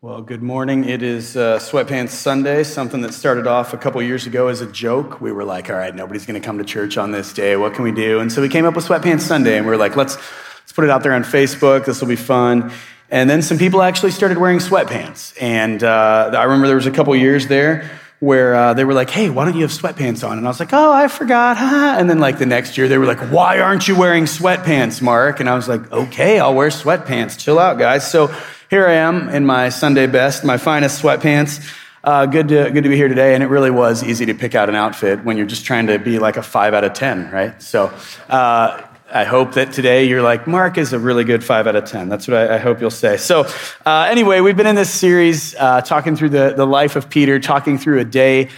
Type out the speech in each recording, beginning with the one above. Well, good morning. It is Sweatpants Sunday, something that started off a couple years ago as a joke. We were like, all right, nobody's going to come to church on this day. What can we do? And so we came up with Sweatpants Sunday, and we were like, let's put it out there on Facebook. This will be fun. And then some people actually started wearing sweatpants. And I remember there was a couple years there where they were like, hey, why don't you have sweatpants on? And I was like, oh, I forgot. And then like the next year, they were like, why aren't you wearing sweatpants, Mark? And I was like, okay, I'll wear sweatpants. Chill out, guys. So here I am in my Sunday best, my finest sweatpants. Good to be here today, and it really was easy to pick out an outfit when you're just trying to be like a 5 out of 10, right? So I hope that today you're like, Mark is a really good 5 out of 10. That's what I hope you'll say. So anyway, we've been in this series talking through the life of Peter, talking through a day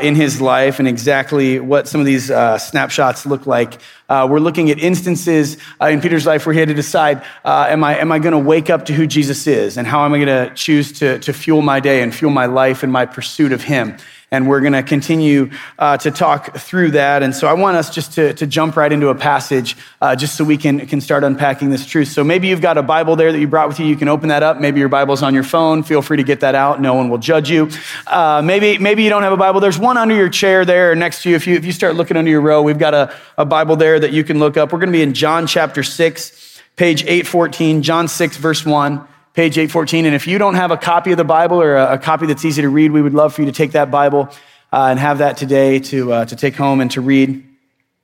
in his life and exactly what some of these snapshots look like. We're looking at instances in Peter's life where he had to decide, am I going to wake up to who Jesus is? And how am I going to choose to fuel my day and fuel my life and my pursuit of him? And we're going to continue to talk through that. And so I want us just to jump right into a passage just so we can start unpacking this truth. So maybe you've got a Bible there that you brought with you. You can open that up. Maybe your Bible's on your phone. Feel free to get that out. No one will judge you. Maybe you don't have a Bible. There's one under your chair there or next to you. If you start looking under your row, we've got a Bible there that you can look up. We're going to be in John chapter 6, page 814, John 6, verse 1. Page 814, and if you don't have a copy of the Bible or a copy that's easy to read, we would love for you to take that Bible and have that today to take home and to read.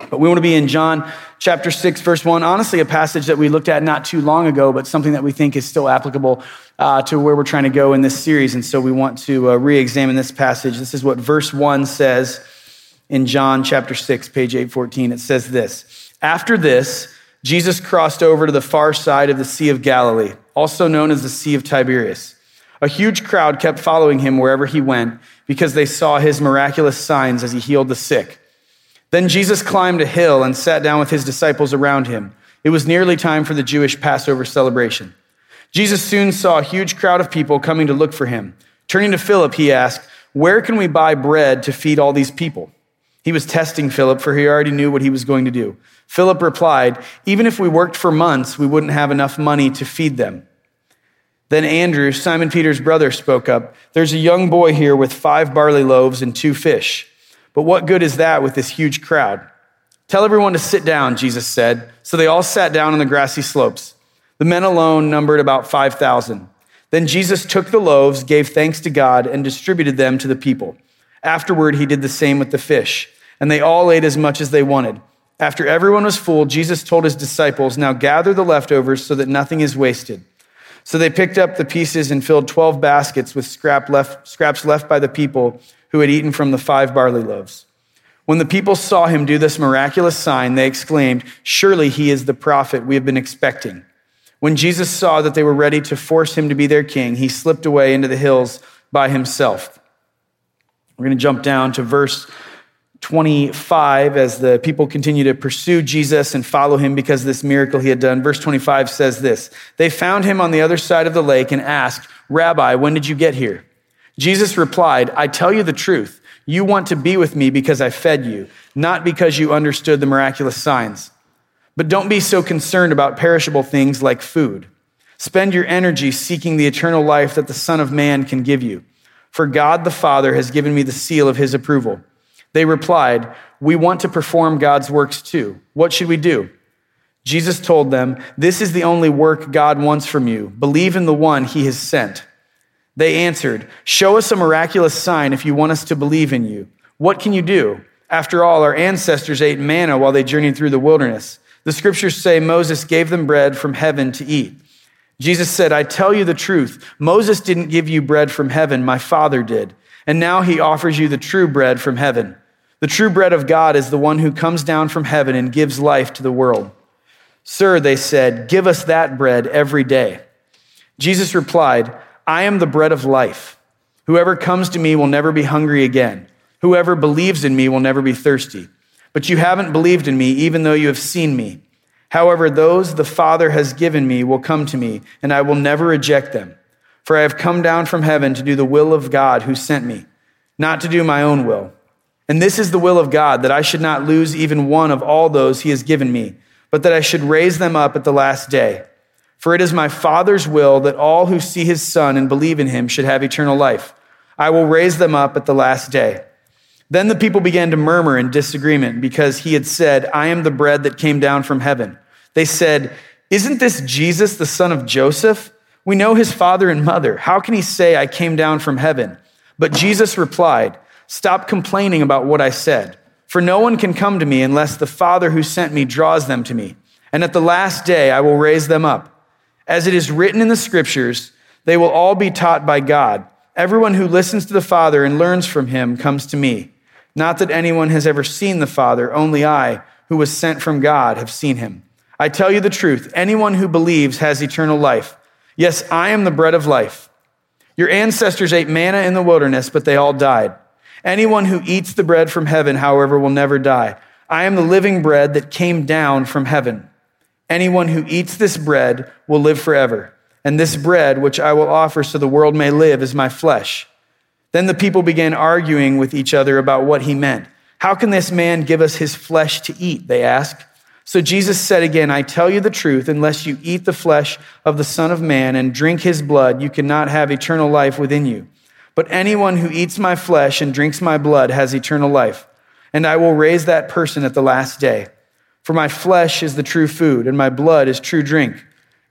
But we want to be in John chapter 6, verse 1, honestly a passage that we looked at not too long ago, but something that we think is still applicable to where we're trying to go in this series. And so we want to re-examine this passage. This is what verse 1 says in John chapter 6, page 814. It says this, "After this, Jesus crossed over to the far side of the Sea of Galilee, also known as the Sea of Tiberias. A huge crowd kept following him wherever he went because they saw his miraculous signs as he healed the sick. Then Jesus climbed a hill and sat down with his disciples around him. It was nearly time for the Jewish Passover celebration. Jesus soon saw a huge crowd of people coming to look for him. Turning to Philip, he asked, 'Where can we buy bread to feed all these people?' He was testing Philip, for he already knew what he was going to do. Philip replied, 'Even if we worked for months, we wouldn't have enough money to feed them.' Then Andrew, Simon Peter's brother, spoke up, 'There's a young boy here with 5 barley loaves and 2 fish. But what good is that with this huge crowd?' 'Tell everyone to sit down,' Jesus said. So they all sat down on the grassy slopes. The men alone numbered about 5,000. Then Jesus took the loaves, gave thanks to God, and distributed them to the people. Afterward, he did the same with the fish. And they all ate as much as they wanted. After everyone was full, Jesus told his disciples, 'Now gather the leftovers so that nothing is wasted.' So they picked up the pieces and filled 12 baskets with scraps left by the people who had eaten from the 5 barley loaves. When the people saw him do this miraculous sign, they exclaimed, 'Surely he is the prophet we have been expecting.' When Jesus saw that they were ready to force him to be their king, he slipped away into the hills by himself." We're going to jump down to verse 25 as the people continue to pursue Jesus and follow him because of this miracle he had done. Verse 25 says this, "They found him on the other side of the lake and asked, 'Rabbi, when did you get here?' Jesus replied, 'I tell you the truth. You want to be with me because I fed you, not because you understood the miraculous signs. But don't be so concerned about perishable things like food. Spend your energy seeking the eternal life that the Son of Man can give you. For God the Father has given me the seal of his approval.' They replied, 'We want to perform God's works too. What should we do?' Jesus told them, 'This is the only work God wants from you. Believe in the one he has sent.' They answered, 'Show us a miraculous sign if you want us to believe in you. What can you do? After all, our ancestors ate manna while they journeyed through the wilderness. The scriptures say Moses gave them bread from heaven to eat.' Jesus said, 'I tell you the truth. Moses didn't give you bread from heaven. My Father did. And now he offers you the true bread from heaven. The true bread of God is the one who comes down from heaven and gives life to the world.' "Sir," they said, "give us that bread every day." Jesus replied, "I am the bread of life. Whoever comes to me will never be hungry again. Whoever believes in me will never be thirsty. But you haven't believed in me, even though you have seen me. However, those the Father has given me will come to me, and I will never reject them. For I have come down from heaven to do the will of God who sent me, not to do my own will. And this is the will of God, that I should not lose even one of all those he has given me, but that I should raise them up at the last day. For it is my Father's will that all who see his Son and believe in him should have eternal life. I will raise them up at the last day." Then the people began to murmur in disagreement because he had said, "I am the bread that came down from heaven." They said, "Isn't this Jesus, the son of Joseph? We know his father and mother. How can he say, 'I came down from heaven'?" But Jesus replied, "Stop complaining about what I said. For no one can come to me unless the Father who sent me draws them to me. And at the last day, I will raise them up. As it is written in the scriptures, they will all be taught by God. Everyone who listens to the Father and learns from him comes to me. Not that anyone has ever seen the Father, only I, who was sent from God, have seen him. I tell you the truth, anyone who believes has eternal life. Yes, I am the bread of life. Your ancestors ate manna in the wilderness, but they all died. Anyone who eats the bread from heaven, however, will never die. I am the living bread that came down from heaven. Anyone who eats this bread will live forever. And this bread, which I will offer so the world may live, is my flesh." Then the people began arguing with each other about what he meant. "How can this man give us his flesh to eat?" they asked. So Jesus said again, "I tell you the truth, unless you eat the flesh of the Son of Man and drink his blood, you cannot have eternal life within you. But anyone who eats my flesh and drinks my blood has eternal life, and I will raise that person at the last day. For my flesh is the true food, and my blood is true drink.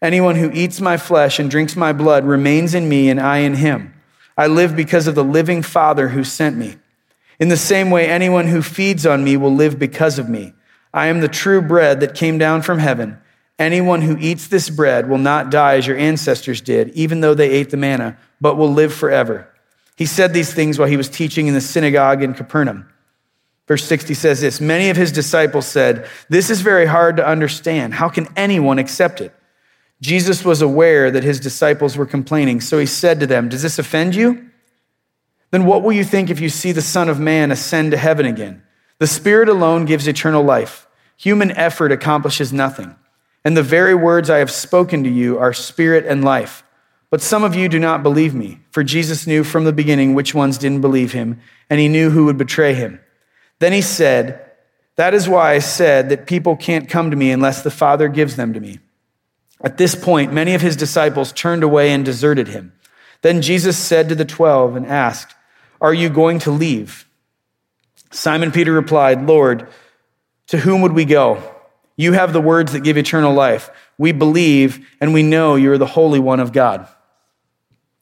Anyone who eats my flesh and drinks my blood remains in me, and I in him. I live because of the living Father who sent me. In the same way, anyone who feeds on me will live because of me. I am the true bread that came down from heaven. Anyone who eats this bread will not die as your ancestors did, even though they ate the manna, but will live forever." He said these things while he was teaching in the synagogue in Capernaum. Verse 60 says this, "Many of his disciples said, 'This is very hard to understand. How can anyone accept it?' Jesus was aware that his disciples were complaining, so he said to them, 'Does this offend you? Then what will you think if you see the Son of Man ascend to heaven again? The Spirit alone gives eternal life. Human effort accomplishes nothing. And the very words I have spoken to you are spirit and life. But some of you do not believe me.' For Jesus knew from the beginning which ones didn't believe him, and he knew who would betray him. Then he said, 'That is why I said that people can't come to me unless the Father gives them to me.' At this point, many of his disciples turned away and deserted him. Then Jesus said to the 12 and asked, 'Are you going to leave?' Simon Peter replied, 'Lord, to whom would we go? You have the words that give eternal life. We believe and we know you are the Holy One of God.'"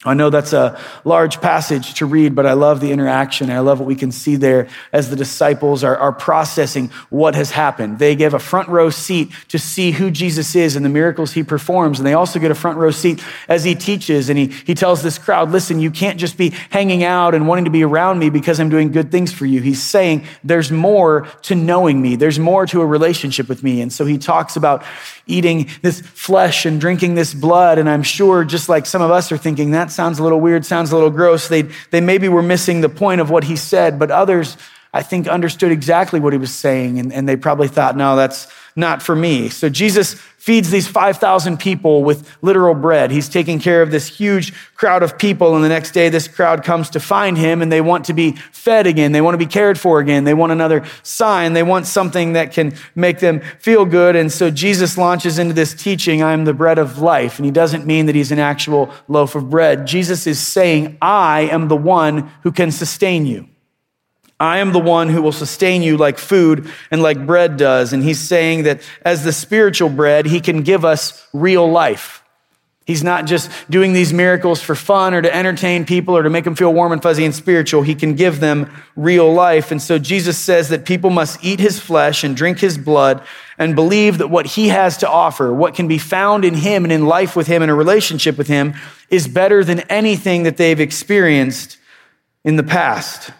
I know that's a large passage to read, but I love the interaction. I love what we can see there as the disciples are processing what has happened. They give a front row seat to see who Jesus is and the miracles he performs. And they also get a front row seat as he teaches. And he tells this crowd, "Listen, you can't just be hanging out and wanting to be around me because I'm doing good things for you." He's saying there's more to knowing me. There's more to a relationship with me. And so he talks about eating this flesh and drinking this blood. And I'm sure just like some of us are thinking, that sounds a little weird, sounds a little gross. They maybe were missing the point of what he said, but others, I think, understood exactly what he was saying. And they probably thought, "No, that's not for me." So Jesus feeds these 5,000 people with literal bread. He's taking care of this huge crowd of people. And the next day, this crowd comes to find him and they want to be fed again. They want to be cared for again. They want another sign. They want something that can make them feel good. And so Jesus launches into this teaching, "I am the bread of life." And he doesn't mean that he's an actual loaf of bread. Jesus is saying, "I am the one who can sustain you. I am the one who will sustain you like food and like bread does." And he's saying that as the spiritual bread, he can give us real life. He's not just doing these miracles for fun or to entertain people or to make them feel warm and fuzzy and spiritual. He can give them real life. And so Jesus says that people must eat his flesh and drink his blood and believe that what he has to offer, what can be found in him and in life with him and a relationship with him, is better than anything that they've experienced in the past.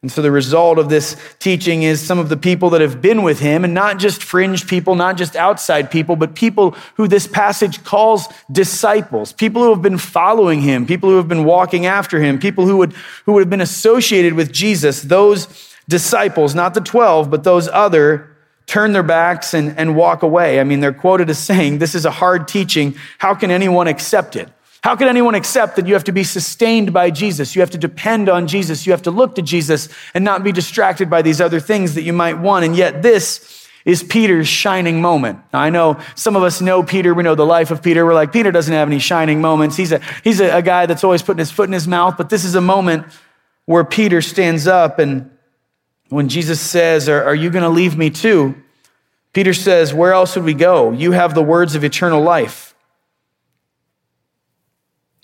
And so the result of this teaching is some of the people that have been with him, and not just fringe people, not just outside people, but people who this passage calls disciples, people who have been following him, people who have been walking after him, people who would have been associated with Jesus. Those disciples, not the 12, but those other, turn their backs and walk away. I mean, they're quoted as saying, this is a hard teaching. How can anyone accept it? How can anyone accept that you have to be sustained by Jesus? You have to depend on Jesus. You have to look to Jesus and not be distracted by these other things that you might want. And yet this is Peter's shining moment. Now, I know some of us know Peter. We know the life of Peter. We're like, Peter doesn't have any shining moments. He's a guy that's always putting his foot in his mouth. But this is a moment where Peter stands up. And when Jesus says, are you going to leave me too? Peter says, where else would we go? You have the words of eternal life.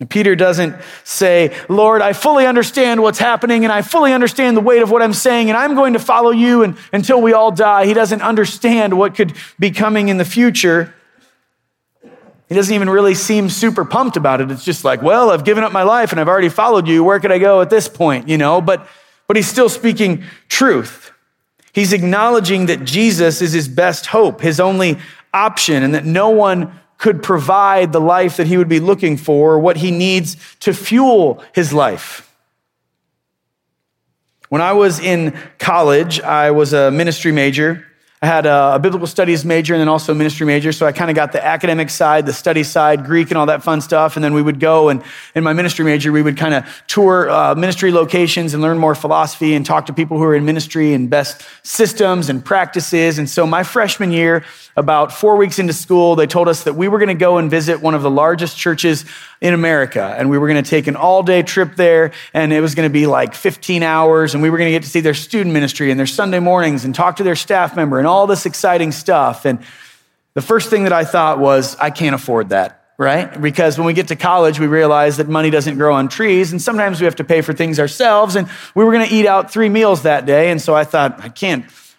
Peter doesn't say, Lord, I fully understand what's happening and I fully understand the weight of what I'm saying and I'm going to follow you and until we all die. He doesn't understand what could be coming in the future. He doesn't even really seem super pumped about it. It's just like, well, I've given up my life and I've already followed you. Where could I go at this point? You know, but he's still speaking truth. He's acknowledging that Jesus is his best hope, his only option, and that no one could provide the life that he would be looking for, what he needs to fuel his life. When I was in college, I was a ministry major. I had a biblical studies major and then also a ministry major. So I kind of got the academic side, the study side, Greek and all that fun stuff. And then we would go and in my ministry major, we would kind of tour ministry locations and learn more philosophy and talk to people who are in ministry and best systems and practices. And so my freshman year, about 4 weeks into school, they told us that we were going to go and visit one of the largest churches in America. And we were going to take an all-day trip there. And it was going to be like 15 hours. And we were going to get to see their student ministry and their Sunday mornings and talk to their staff member and all this exciting stuff. And the first thing that I thought was, I can't afford that, right? Because when we get to college, we realize that money doesn't grow on trees and sometimes we have to pay for things ourselves. And we were going to eat out 3 meals that day. And so I thought,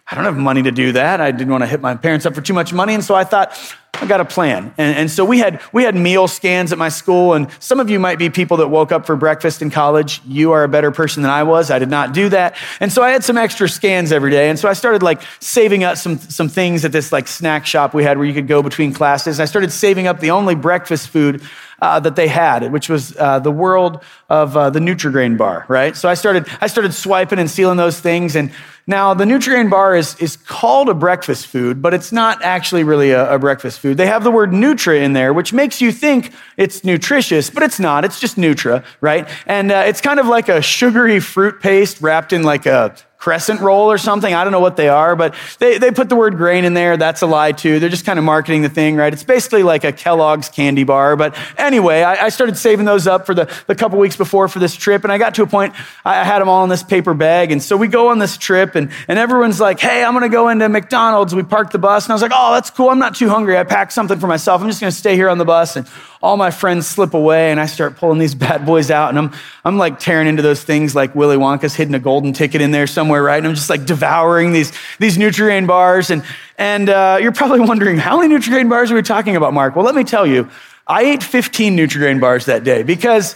I don't have money to do that. I didn't want to hit my parents up for too much money. And so I thought, I got a plan. And so we had meal scans at my school. And some of you might be people that woke up for breakfast in college. You are a better person than I was. I did not do that. And so I had some extra scans every day. And so I started like saving up some things at this like snack shop we had where you could go between classes. And I started saving up the only breakfast food that they had, which was the world of the Nutri-Grain bar, right? So I started swiping and stealing those things. And now the Nutri-Grain bar is called a breakfast food, but it's not actually really a breakfast food. They have the word Nutra in there, which makes you think it's nutritious, but it's not. It's just Nutra, right? And it's kind of like a sugary fruit paste wrapped in like a crescent roll or something. I don't know what they are, but they put the word grain in there. That's a lie too. They're just kind of marketing the thing, right? It's basically like a Kellogg's candy bar. But anyway, I started saving those up for the couple weeks before for this trip. And I got to a point, I had them all in this paper bag. And so we go on this trip and everyone's like, hey, I'm going to go into McDonald's. We parked the bus and I was like, oh, that's cool. I'm not too hungry. I packed something for myself. I'm just going to stay here on the bus. And all my friends slip away and I start pulling these bad boys out and I'm like tearing into those things like Willy Wonka's hidden a golden ticket in there somewhere, right? And I'm just like devouring these Nutri-Grain bars. And you're probably wondering, how many Nutri-Grain bars are we talking about, Mark? Well, let me tell you, I ate 15 Nutri-Grain bars that day because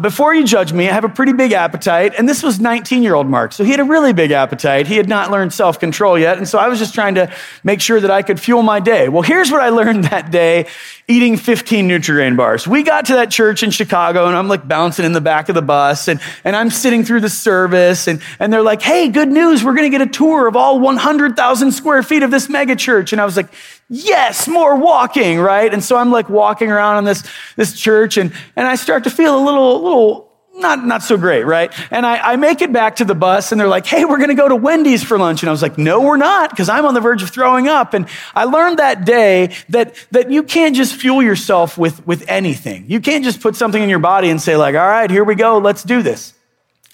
before you judge me, I have a pretty big appetite. And this was 19-year-old Mark. So he had a really big appetite. He had not learned self-control yet. And so I was just trying to make sure that I could fuel my day. Well, here's what I learned that day eating 15 Nutri-Grain bars. We got to that church in Chicago and I'm like bouncing in the back of the bus and I'm sitting through the service and they're like, hey, good news. We're going to get a tour of all 100,000 square feet of this mega church. And I was like, yes, more walking, right? And so I'm like walking around on this church and I start to feel a little not so great, right? And I make it back to the bus and they're like, hey, we're going to go to Wendy's for lunch. And I was like, no, we're not, because I'm on the verge of throwing up. And I learned that day that you can't just fuel yourself with anything. You can't just put something in your body and say like, all right, here we go. Let's do this.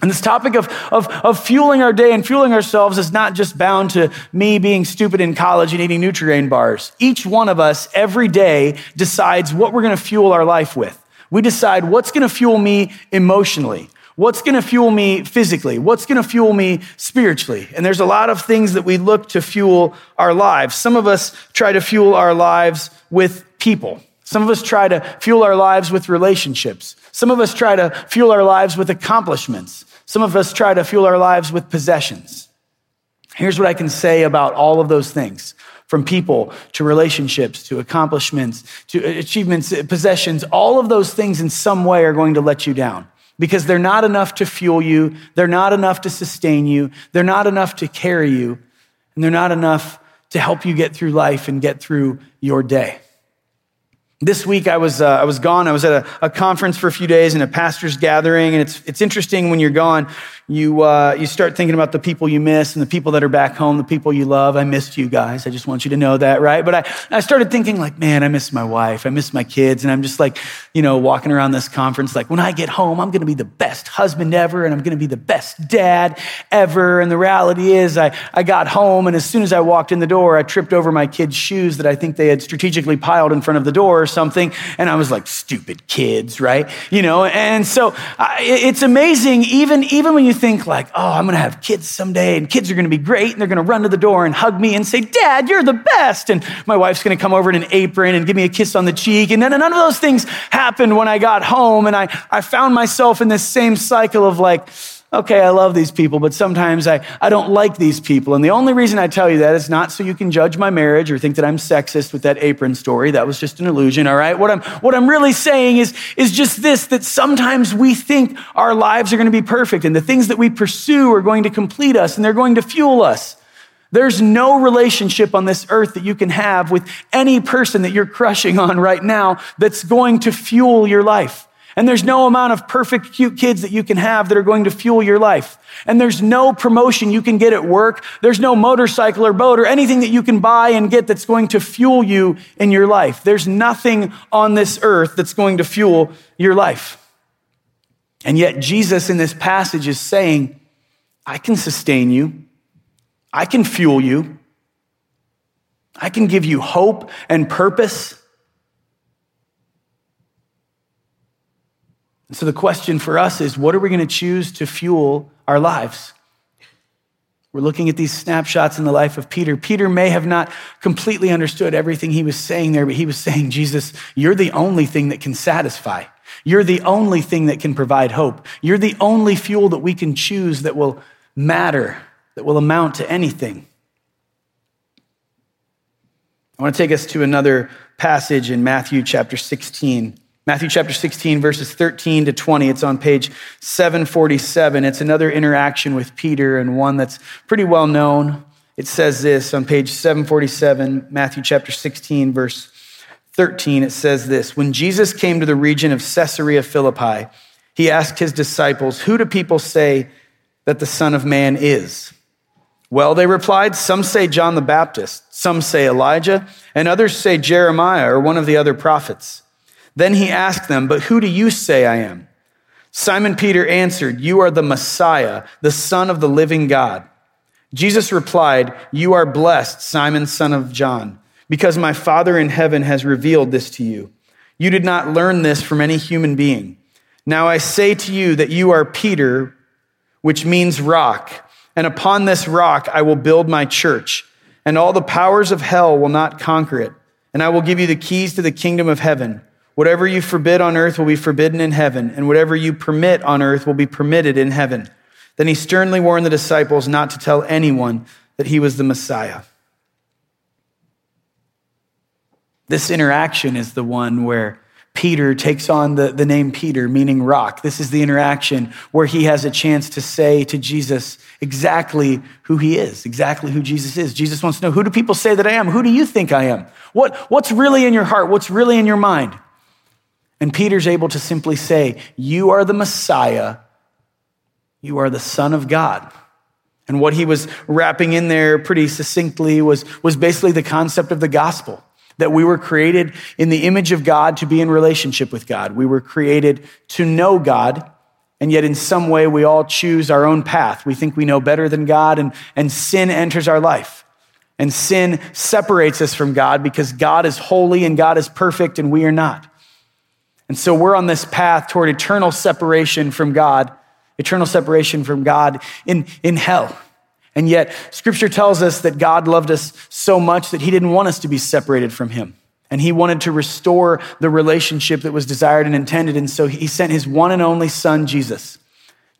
And this topic of fueling our day and fueling ourselves is not just bound to me being stupid in college and eating Nutri-Grain bars. Each one of us every day decides what we're going to fuel our life with. We decide what's going to fuel me emotionally, what's going to fuel me physically, what's going to fuel me spiritually. And there's a lot of things that we look to fuel our lives. Some of us try to fuel our lives with people. Some of us try to fuel our lives with relationships. Some of us try to fuel our lives with accomplishments. Some of us try to fuel our lives with possessions. Here's what I can say about all of those things, from people to relationships to accomplishments to achievements, possessions. All of those things in some way are going to let you down because they're not enough to fuel you. They're not enough to sustain you. They're not enough to carry you. And they're not enough to help you get through life and get through your day. This week I was gone. I was at a conference for a few days and a pastor's gathering. And it's interesting when you're gone, you start thinking about the people you miss and the people that are back home, the people you love. I missed you guys. I just want you to know that, right? But I started thinking like, man, I miss my wife. I miss my kids. And I'm just like, walking around this conference, like when I get home, I'm going to be the best husband ever. And I'm going to be the best dad ever. And the reality is I got home. And as soon as I walked in the door, I tripped over my kids' shoes that I think they had strategically piled in front of the door. Something. And I was like, stupid kids, right? And so it's amazing, even when you think like, oh, I'm going to have kids someday and kids are going to be great and they're going to run to the door and hug me and say, Dad, you're the best. And my wife's going to come over in an apron and give me a kiss on the cheek. And none of those things happened when I got home. And I found myself in this same cycle of like, okay, I love these people, but sometimes I don't like these people. And the only reason I tell you that is not so you can judge my marriage or think that I'm sexist with that apron story. That was just an illusion, all right? What I'm really saying is just this, that sometimes we think our lives are going to be perfect and the things that we pursue are going to complete us and they're going to fuel us. There's no relationship on this earth that you can have with any person that you're crushing on right now that's going to fuel your life. And there's no amount of perfect, cute kids that you can have that are going to fuel your life. And there's no promotion you can get at work. There's no motorcycle or boat or anything that you can buy and get that's going to fuel you in your life. There's nothing on this earth that's going to fuel your life. And yet Jesus in this passage is saying, I can sustain you. I can fuel you. I can give you hope and purpose. So the question for us is, what are we going to choose to fuel our lives? We're looking at these snapshots in the life of Peter. Peter may have not completely understood everything he was saying there, but he was saying, Jesus, you're the only thing that can satisfy. You're the only thing that can provide hope. You're the only fuel that we can choose that will matter, that will amount to anything. I want to take us to another passage in Matthew chapter 16. Matthew chapter 16, verses 13 to 20. It's on page 747. It's another interaction with Peter and one that's pretty well known. It says this on page 747, Matthew chapter 16, verse 13. It says this, when Jesus came to the region of Caesarea Philippi, he asked his disciples, who do people say that the Son of Man is? Well, they replied, some say John the Baptist, some say Elijah, and others say Jeremiah or one of the other prophets. Then he asked them, but who do you say I am? Simon Peter answered, you are the Messiah, the Son of the living God. Jesus replied, you are blessed, Simon, son of John, because my Father in heaven has revealed this to you. You did not learn this from any human being. Now I say to you that you are Peter, which means rock, and upon this rock I will build my church, and all the powers of hell will not conquer it, and I will give you the keys to the kingdom of heaven. Whatever you forbid on earth will be forbidden in heaven, and whatever you permit on earth will be permitted in heaven. Then he sternly warned the disciples not to tell anyone that he was the Messiah. This interaction is the one where Peter takes on the name Peter, meaning rock. This is the interaction where he has a chance to say to Jesus exactly who he is, exactly who Jesus is. Jesus wants to know, who do people say that I am? Who do you think I am? What's really in your heart? What's really in your mind? And Peter's able to simply say, you are the Messiah. You are the Son of God. And what he was wrapping in there pretty succinctly was basically the concept of the gospel, that we were created in the image of God to be in relationship with God. We were created to know God. And yet in some way, we all choose our own path. We think we know better than God, and sin enters our life. And sin separates us from God because God is holy and God is perfect and we are not. And so we're on this path toward eternal separation from God in hell. And yet scripture tells us that God loved us so much that he didn't want us to be separated from him. And he wanted to restore the relationship that was desired and intended. And so he sent his one and only son, Jesus.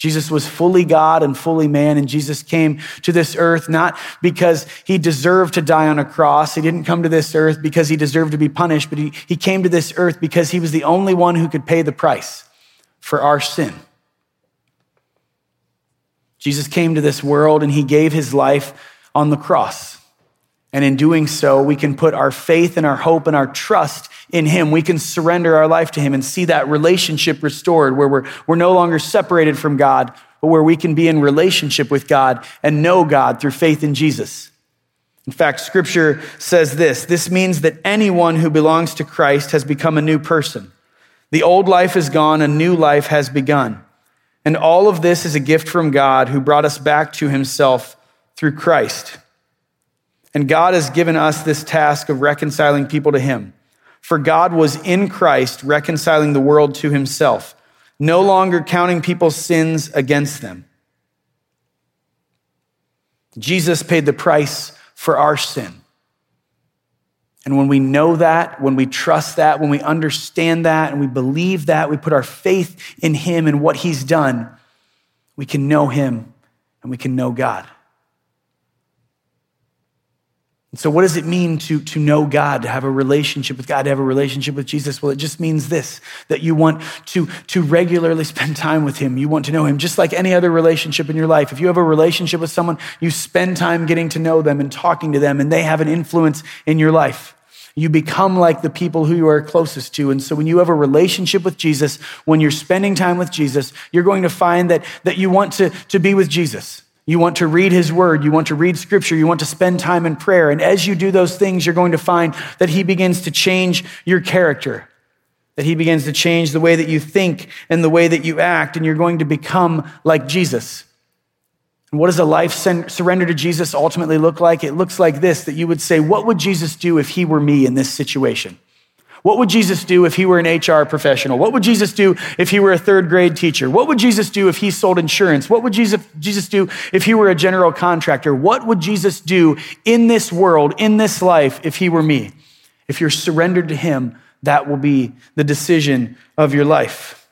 Jesus was fully God and fully man, and Jesus came to this earth not because he deserved to die on a cross. He didn't come to this earth because he deserved to be punished, but he came to this earth because he was the only one who could pay the price for our sin. Jesus came to this world and he gave his life on the cross. And in doing so, we can put our faith and our hope and our trust in him. We can surrender our life to him and see that relationship restored, where we're no longer separated from God, but where we can be in relationship with God and know God through faith in Jesus. In fact, scripture says this means that anyone who belongs to Christ has become a new person. The old life is gone, a new life has begun. And all of this is a gift from God, who brought us back to himself through Christ. And God has given us this task of reconciling people to him. For God was in Christ reconciling the world to himself, no longer counting people's sins against them. Jesus paid the price for our sin. And when we know that, when we trust that, when we understand that, and we believe that, we put our faith in him and what he's done, we can know him and we can know God. And so what does it mean to know God, to have a relationship with God, to have a relationship with Jesus? Well, it just means this, that you want to regularly spend time with him. You want to know him just like any other relationship in your life. If you have a relationship with someone, you spend time getting to know them and talking to them, and they have an influence in your life. You become like the people who you are closest to. And so when you have a relationship with Jesus, when you're spending time with Jesus, you're going to find that you want to be with Jesus. You want to read his word. You want to read scripture. You want to spend time in prayer. And as you do those things, you're going to find that he begins to change your character, that he begins to change the way that you think and the way that you act, and you're going to become like Jesus. And what does a life surrender to Jesus ultimately look like? It looks like this, that you would say, what would Jesus do if he were me in this situation? What would Jesus do if he were an HR professional? What would Jesus do if he were a third grade teacher? What would Jesus do if he sold insurance? What would Jesus do if he were a general contractor? What would Jesus do in this world, in this life, if he were me? If you're surrendered to him, that will be the decision of your life.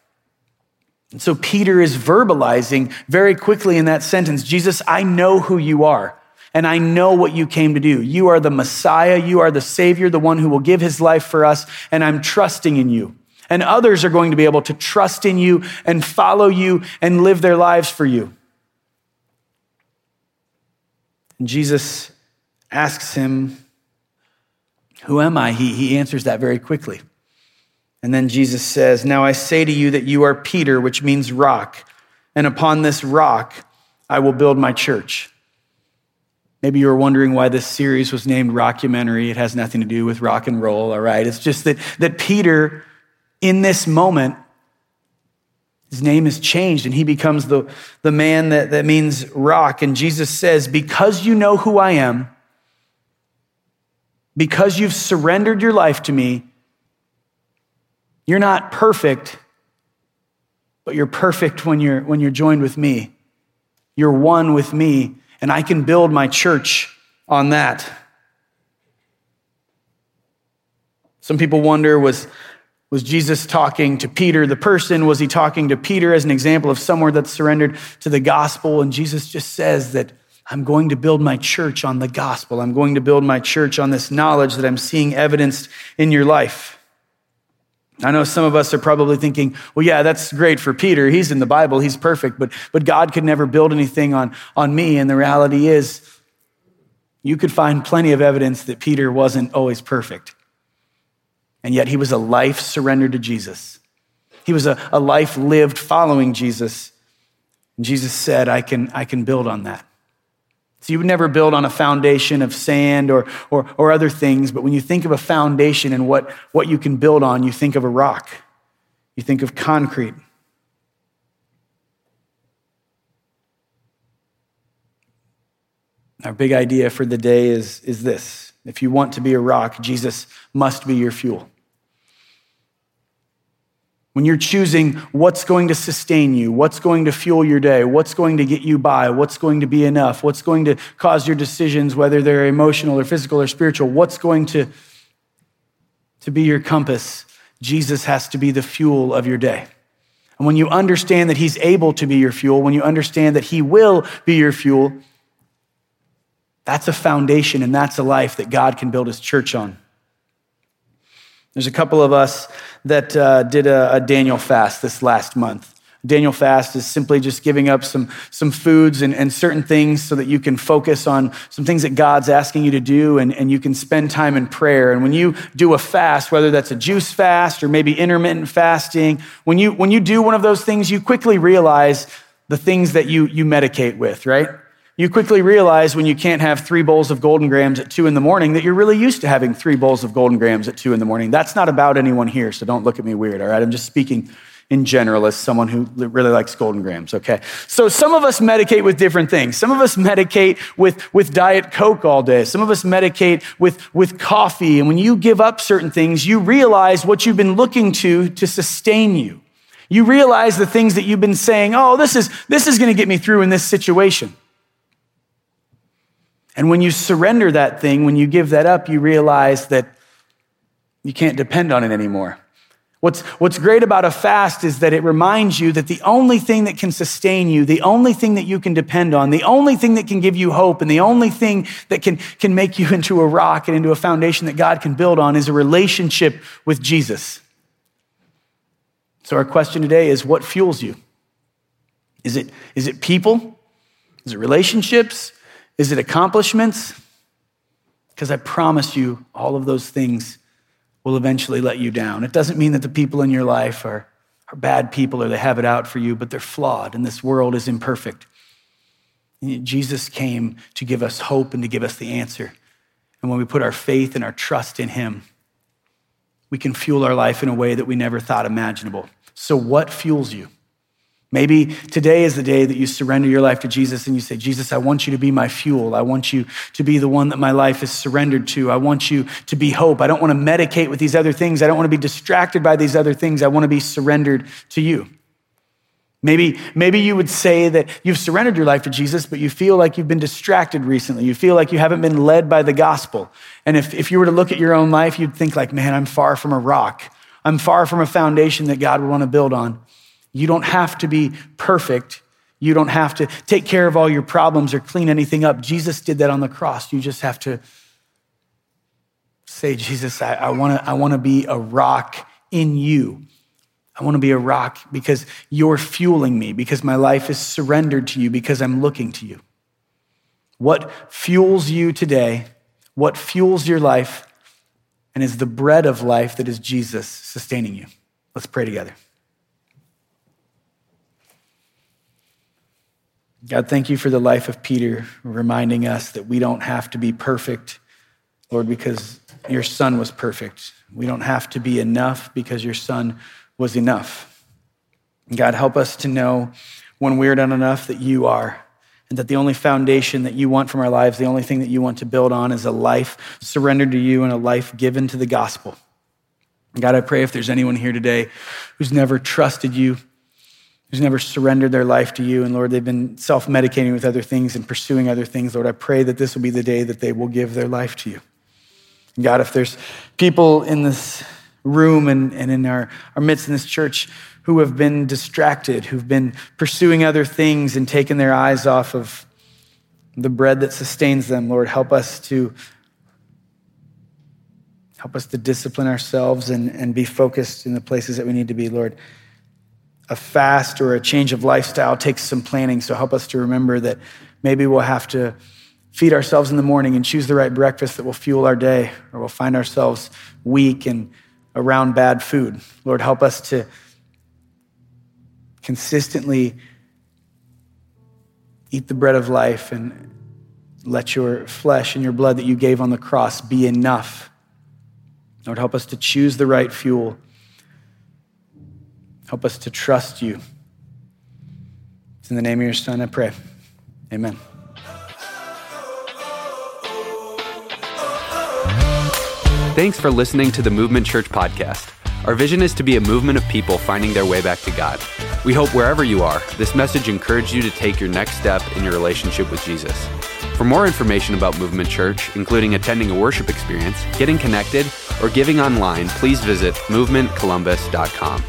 And so Peter is verbalizing very quickly in that sentence, Jesus, I know who you are. And I know what you came to do. You are the Messiah. You are the Savior, the one who will give his life for us. And I'm trusting in you. And others are going to be able to trust in you and follow you and live their lives for you. And Jesus asks him, who am I? He answers that very quickly. And then Jesus says, now I say to you that you are Peter, which means rock. And upon this rock, I will build my church. Maybe you're wondering why this series was named Rockumentary. It has nothing to do with rock and roll, all right? It's just that Peter, in this moment, his name is changed and he becomes the man that means rock. And Jesus says, because you know who I am, because you've surrendered your life to me, you're not perfect, but you're perfect when you're joined with me. You're one with me. And I can build my church on that. Some people wonder, was Jesus talking to Peter, the person? Was he talking to Peter as an example of someone that's surrendered to the gospel? And Jesus just says that I'm going to build my church on the gospel. I'm going to build my church on this knowledge that I'm seeing evidenced in your life. I know some of us are probably thinking, well, yeah, that's great for Peter. He's in the Bible. He's perfect. But God could never build anything on me. And the reality is, you could find plenty of evidence that Peter wasn't always perfect. And yet he was a life surrendered to Jesus. He was a life lived following Jesus. And Jesus said, I can build on that. So you would never build on a foundation of sand or other things, but when you think of a foundation and what you can build on, you think of a rock. You think of concrete. Our big idea for the day is this. If you want to be a rock, Jesus must be your fuel. When you're choosing what's going to sustain you, what's going to fuel your day, what's going to get you by, what's going to be enough, what's going to cause your decisions, whether they're emotional or physical or spiritual, what's going to be your compass, Jesus has to be the fuel of your day. And when you understand that he's able to be your fuel, when you understand that he will be your fuel, that's a foundation and that's a life that God can build his church on. There's a couple of us that did a Daniel fast this last month. Daniel fast is simply just giving up some foods and certain things so that you can focus on some things that God's asking you to do and you can spend time in prayer. And when you do a fast, whether that's a juice fast or maybe intermittent fasting, when you do one of those things, you quickly realize the things that you medicate with, right? You quickly realize when you can't have 3 bowls of Golden Grahams at 2 a.m. that you're really used to having 3 bowls of Golden Grahams at 2 a.m. That's not about anyone here, so don't look at me weird, all right? I'm just speaking in general as someone who really likes Golden Grahams, okay? So some of us medicate with different things. Some of us medicate with Diet Coke all day. Some of us medicate with coffee. And when you give up certain things, you realize what you've been looking to sustain you. You realize the things that you've been saying, oh, this is gonna get me through in this situation. And when you surrender that thing, when you give that up, you realize that you can't depend on it anymore. What's great about a fast is that it reminds you that the only thing that can sustain you, the only thing that you can depend on, the only thing that can give you hope, and the only thing that can make you into a rock and into a foundation that God can build on is a relationship with Jesus. So our question today is, what fuels you? Is it people? Is it relationships? Is it accomplishments? Because I promise you, all of those things will eventually let you down. It doesn't mean that the people in your life are bad people or they have it out for you, but they're flawed and this world is imperfect. And Jesus came to give us hope and to give us the answer. And when we put our faith and our trust in him, we can fuel our life in a way that we never thought imaginable. So what fuels you? Maybe today is the day that you surrender your life to Jesus and you say, Jesus, I want you to be my fuel. I want you to be the one that my life is surrendered to. I want you to be hope. I don't want to medicate with these other things. I don't want to be distracted by these other things. I want to be surrendered to you. Maybe you would say that you've surrendered your life to Jesus, but you feel like you've been distracted recently. You feel like you haven't been led by the gospel. And if you were to look at your own life, you'd think like, man, I'm far from a rock. I'm far from a foundation that God would want to build on. You don't have to be perfect. You don't have to take care of all your problems or clean anything up. Jesus did that on the cross. You just have to say, Jesus, I wanna be a rock in you. I wanna be a rock because you're fueling me, because my life is surrendered to you, because I'm looking to you. What fuels you today, what fuels your life, and is the bread of life that is Jesus sustaining you? Let's pray together. God, thank you for the life of Peter, reminding us that we don't have to be perfect, Lord, because your son was perfect. We don't have to be enough because your son was enough. God, help us to know when we're not enough that you are, and that the only foundation that you want from our lives, the only thing that you want to build on is a life surrendered to you and a life given to the gospel. God, I pray if there's anyone here today who's never trusted you, who's never surrendered their life to you. And Lord, they've been self-medicating with other things and pursuing other things. Lord, I pray that this will be the day that they will give their life to you. And God, if there's people in this room and in our midst in this church who have been distracted, who've been pursuing other things and taken their eyes off of the bread that sustains them, Lord, help us to discipline ourselves and be focused in the places that we need to be, Lord. A fast or a change of lifestyle takes some planning. So help us to remember that maybe we'll have to feed ourselves in the morning and choose the right breakfast that will fuel our day, or we'll find ourselves weak and around bad food. Lord, help us to consistently eat the bread of life and let your flesh and your blood that you gave on the cross be enough. Lord, help us to choose the right fuel. Help us to trust you. It's in the name of your son I pray. Amen. Thanks for listening to the Movement Church podcast. Our vision is to be a movement of people finding their way back to God. We hope wherever you are, this message encouraged you to take your next step in your relationship with Jesus. For more information about Movement Church, including attending a worship experience, getting connected, or giving online, please visit movementcolumbus.com.